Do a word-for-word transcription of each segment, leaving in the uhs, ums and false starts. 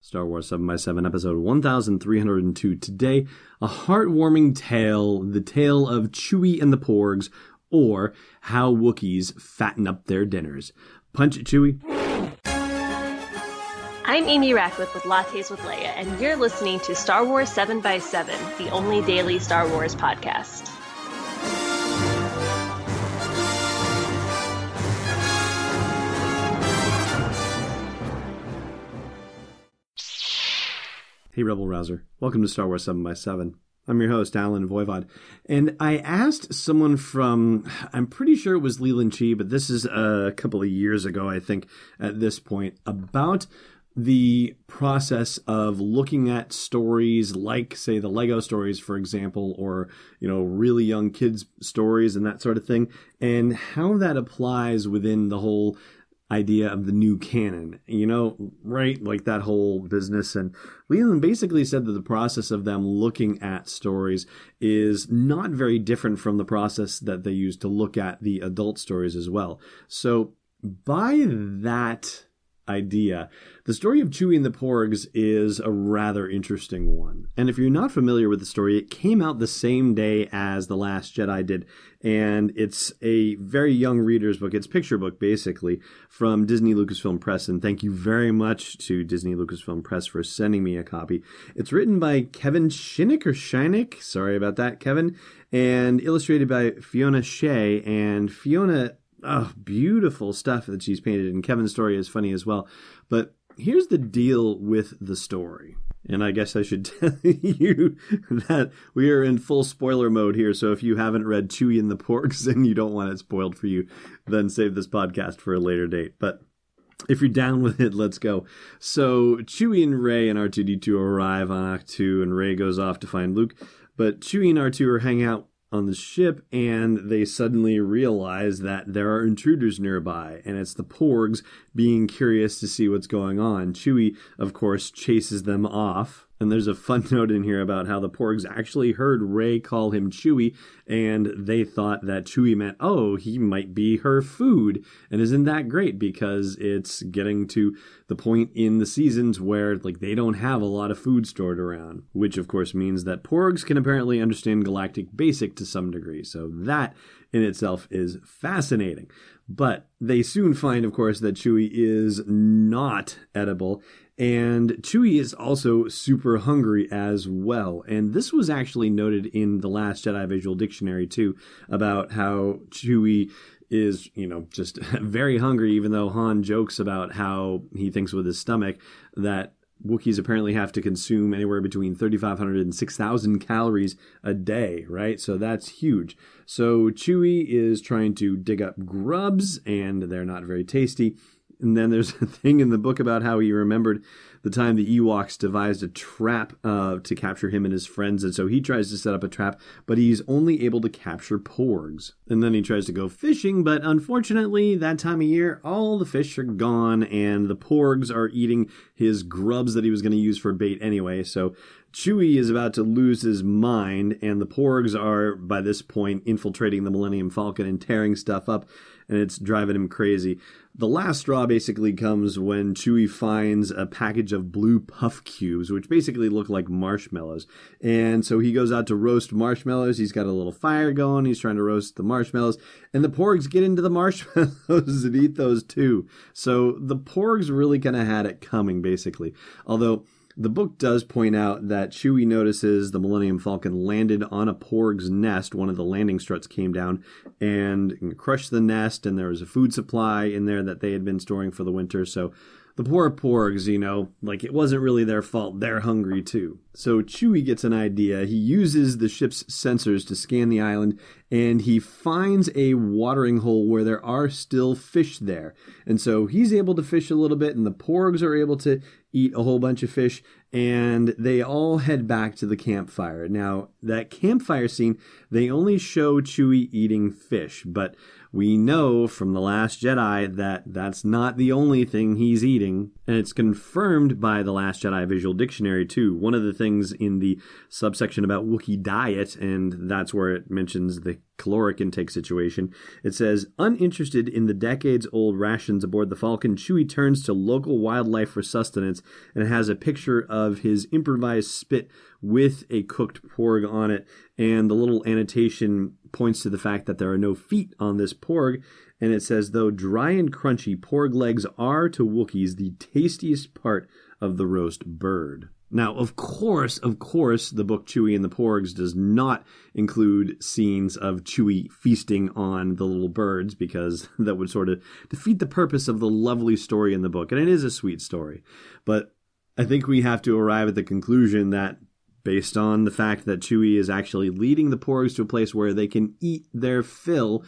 Star Wars seven by seven, episode one thousand three hundred two today. A heartwarming tale, the tale of Chewie and the Porgs, or how Wookiees fatten up their dinners. Punch it, Chewie. I'm Amy Rackwith with Lattes with Leia, and you're listening to Star Wars seven by seven, the only daily Star Wars podcast. Hey, Rebel Rouser. Welcome to Star Wars seven by seven. I'm your host, Alan Voivod. And I asked someone from, I'm pretty sure it was Leland Chee, but this is a couple of years ago, I think, at this point, about the process of looking at stories like, say, the Lego stories, for example, or, you know, really young kids' stories and that sort of thing, and how that applies within the whole idea of the new canon, you know, right? Like that whole business. And Leland basically said that the process of them looking at stories is not very different from the process that they use to look at the adult stories as well. So by that idea, the story of Chewie and the Porgs is a rather interesting one. And if you're not familiar with the story, it came out the same day as The Last Jedi did. And it's a very young reader's book. It's picture book, basically, from Disney Lucasfilm Press. And thank you very much to Disney Lucasfilm Press for sending me a copy. It's written by Kevin Shinick or Shinick. Sorry about that, Kevin. And illustrated by Fiona Shea. And Fiona, oh, beautiful stuff that she's painted. And Kevin's story is funny as well. But here's the deal with the story. And I guess I should tell you that we are in full spoiler mode here. So if you haven't read Chewie and the Porgs and you don't want it spoiled for you, then save this podcast for a later date. But if you're down with it, let's go. So Chewie and Rey and R two D two arrive on Ahch-To, and Rey goes off to find Luke. But Chewie and R two are hanging out on the ship, and they suddenly realize that there are intruders nearby, and it's the Porgs being curious to see what's going on. Chewie, of course, chases them off, and there's a fun note in here about how the Porgs actually heard Rey call him Chewie, and they thought that Chewie meant, oh, he might be her food. And isn't that great? Because it's getting to the point in the seasons where, like, they don't have a lot of food stored around, which of course means that Porgs can apparently understand Galactic Basic to some degree. So that in itself is fascinating. But they soon find, of course, that Chewie is not edible, and Chewie is also super hungry as well. And this was actually noted in The Last Jedi Visual Dictionary, too, about how Chewie is, you know, just very hungry, even though Han jokes about how he thinks with his stomach that Wookiees apparently have to consume anywhere between thirty-five hundred and six thousand calories a day, right? So that's huge. So Chewie is trying to dig up grubs, and they're not very tasty. And then there's a thing in the book about how he remembered the time the Ewoks devised a trap uh, to capture him and his friends. And so he tries to set up a trap, but he's only able to capture Porgs. And then he tries to go fishing, but unfortunately, that time of year, all the fish are gone, and the Porgs are eating his grubs that he was going to use for bait anyway. So Chewie is about to lose his mind, and the Porgs are, by this point, infiltrating the Millennium Falcon and tearing stuff up, and it's driving him crazy. The last straw basically comes when Chewie finds a package of blue puff cubes, which basically look like marshmallows. And so he goes out to roast marshmallows. He's got a little fire going. He's trying to roast the marshmallows. And the Porgs get into the marshmallows and eat those too. So the Porgs really kind of had it coming, basically. Although the book does point out that Chewie notices the Millennium Falcon landed on a Porg's nest. One of the landing struts came down and crushed the nest, and there was a food supply in there that they had been storing for the winter. So The poor Porgs, you know, like, it wasn't really their fault. They're hungry, too. So Chewie gets an idea. He uses the ship's sensors to scan the island, and he finds a watering hole where there are still fish there. And so he's able to fish a little bit, and the Porgs are able to eat a whole bunch of fish, and they all head back to the campfire. Now, that campfire scene, they only show Chewie eating fish, but we know from The Last Jedi that that's not the only thing he's eating, and it's confirmed by The Last Jedi Visual Dictionary, too. One of the things in the subsection about Wookiee diet, and that's where it mentions the caloric intake situation, it says, uninterested in the decades-old rations aboard the Falcon, Chewie turns to local wildlife for sustenance, and it has a picture of his improvised spit with a cooked porg on it, and the little annotation points to the fact that there are no feet on this porg, and it says, though dry and crunchy, porg legs are to Wookiees the tastiest part of the roast bird. Now, of course, of course, the book Chewie and the Porgs does not include scenes of Chewie feasting on the little birds, because that would sort of defeat the purpose of the lovely story in the book, and it is a sweet story. But I think we have to arrive at the conclusion that, based on the fact that Chewie is actually leading the Porgs to a place where they can eat their fill,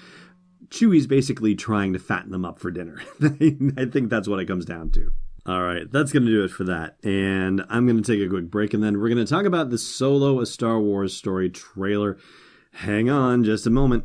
Chewie's basically trying to fatten them up for dinner. I think that's what it comes down to. All right, that's going to do it for that. And I'm going to take a quick break, and then we're going to talk about the Solo A Star Wars Story trailer. Hang on just a moment.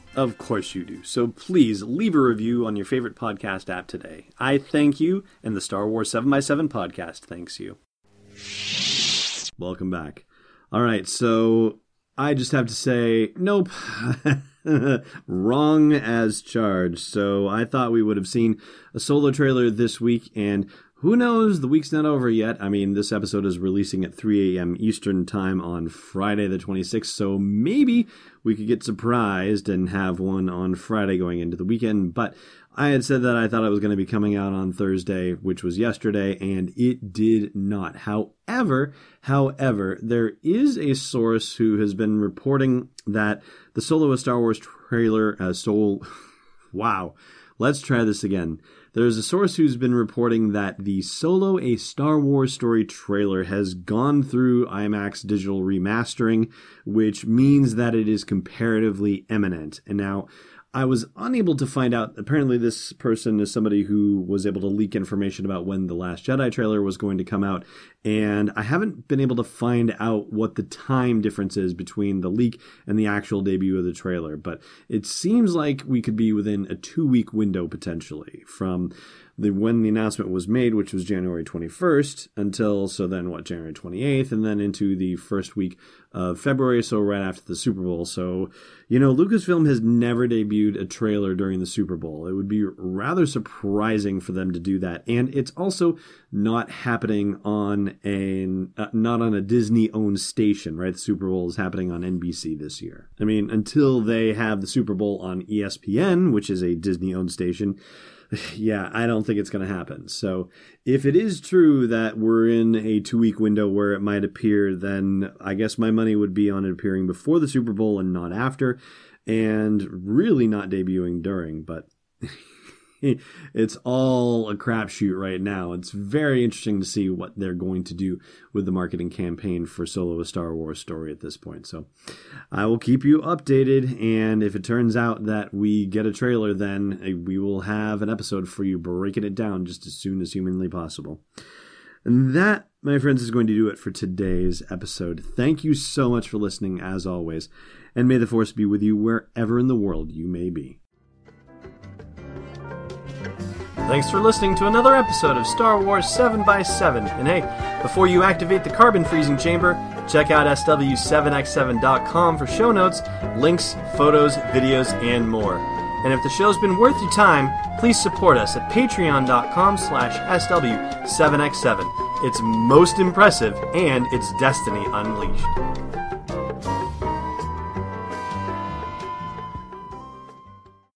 Of course you do. So please leave a review on your favorite podcast app today. I thank you, and the Star Wars seven by seven podcast thanks you. Welcome back. All right, so I just have to say, nope, wrong as charged. So I thought we would have seen a Solo trailer this week, and who knows, the week's not over yet. I mean, this episode is releasing at three a.m. Eastern time on Friday the twenty-sixth, so maybe we could get surprised and have one on Friday going into the weekend. But I had said that I thought it was going to be coming out on Thursday, which was yesterday, and it did not. However, however, there is a source who has been reporting that the Solo A Star Wars trailer, uh, Sol... wow, let's try this again. There's a source who's been reporting that the Solo A Star Wars Story trailer has gone through IMAX digital remastering, which means that it is comparatively imminent. And now, I was unable to find out, apparently this person is somebody who was able to leak information about when The Last Jedi trailer was going to come out, and I haven't been able to find out what the time difference is between the leak and the actual debut of the trailer, but it seems like we could be within a two-week window potentially from the when the announcement was made, which was January twenty-first, until, so then what, January twenty-eighth, and then into the first week of February, so right after the Super Bowl. So, you know, Lucasfilm has never debuted a trailer during the Super Bowl. It would be rather surprising for them to do that, and it's also not happening on and uh, not on a Disney-owned station, right? The Super Bowl is happening on N B C this year. I mean, until they have the Super Bowl on E S P N, which is a Disney-owned station, yeah, I don't think it's going to happen. So if it is true that we're in a two-week window where it might appear, then I guess my money would be on it appearing before the Super Bowl and not after, and really not debuting during, but it's all a crapshoot right now. It's very interesting to see what they're going to do with the marketing campaign for Solo A Star Wars Story at this point. So I will keep you updated, and if it turns out that we get a trailer, then we will have an episode for you breaking it down just as soon as humanly possible. And that, my friends, is going to do it for today's episode. Thank you so much for listening, as always, and may the Force be with you wherever in the world you may be. Thanks for listening to another episode of Star Wars seven by seven. And hey, before you activate the carbon freezing chamber, check out S W seven by seven dot com for show notes, links, photos, videos, and more. And if the show's been worth your time, please support us at patreon dot com slash S W seven by seven. It's most impressive, and it's destiny unleashed.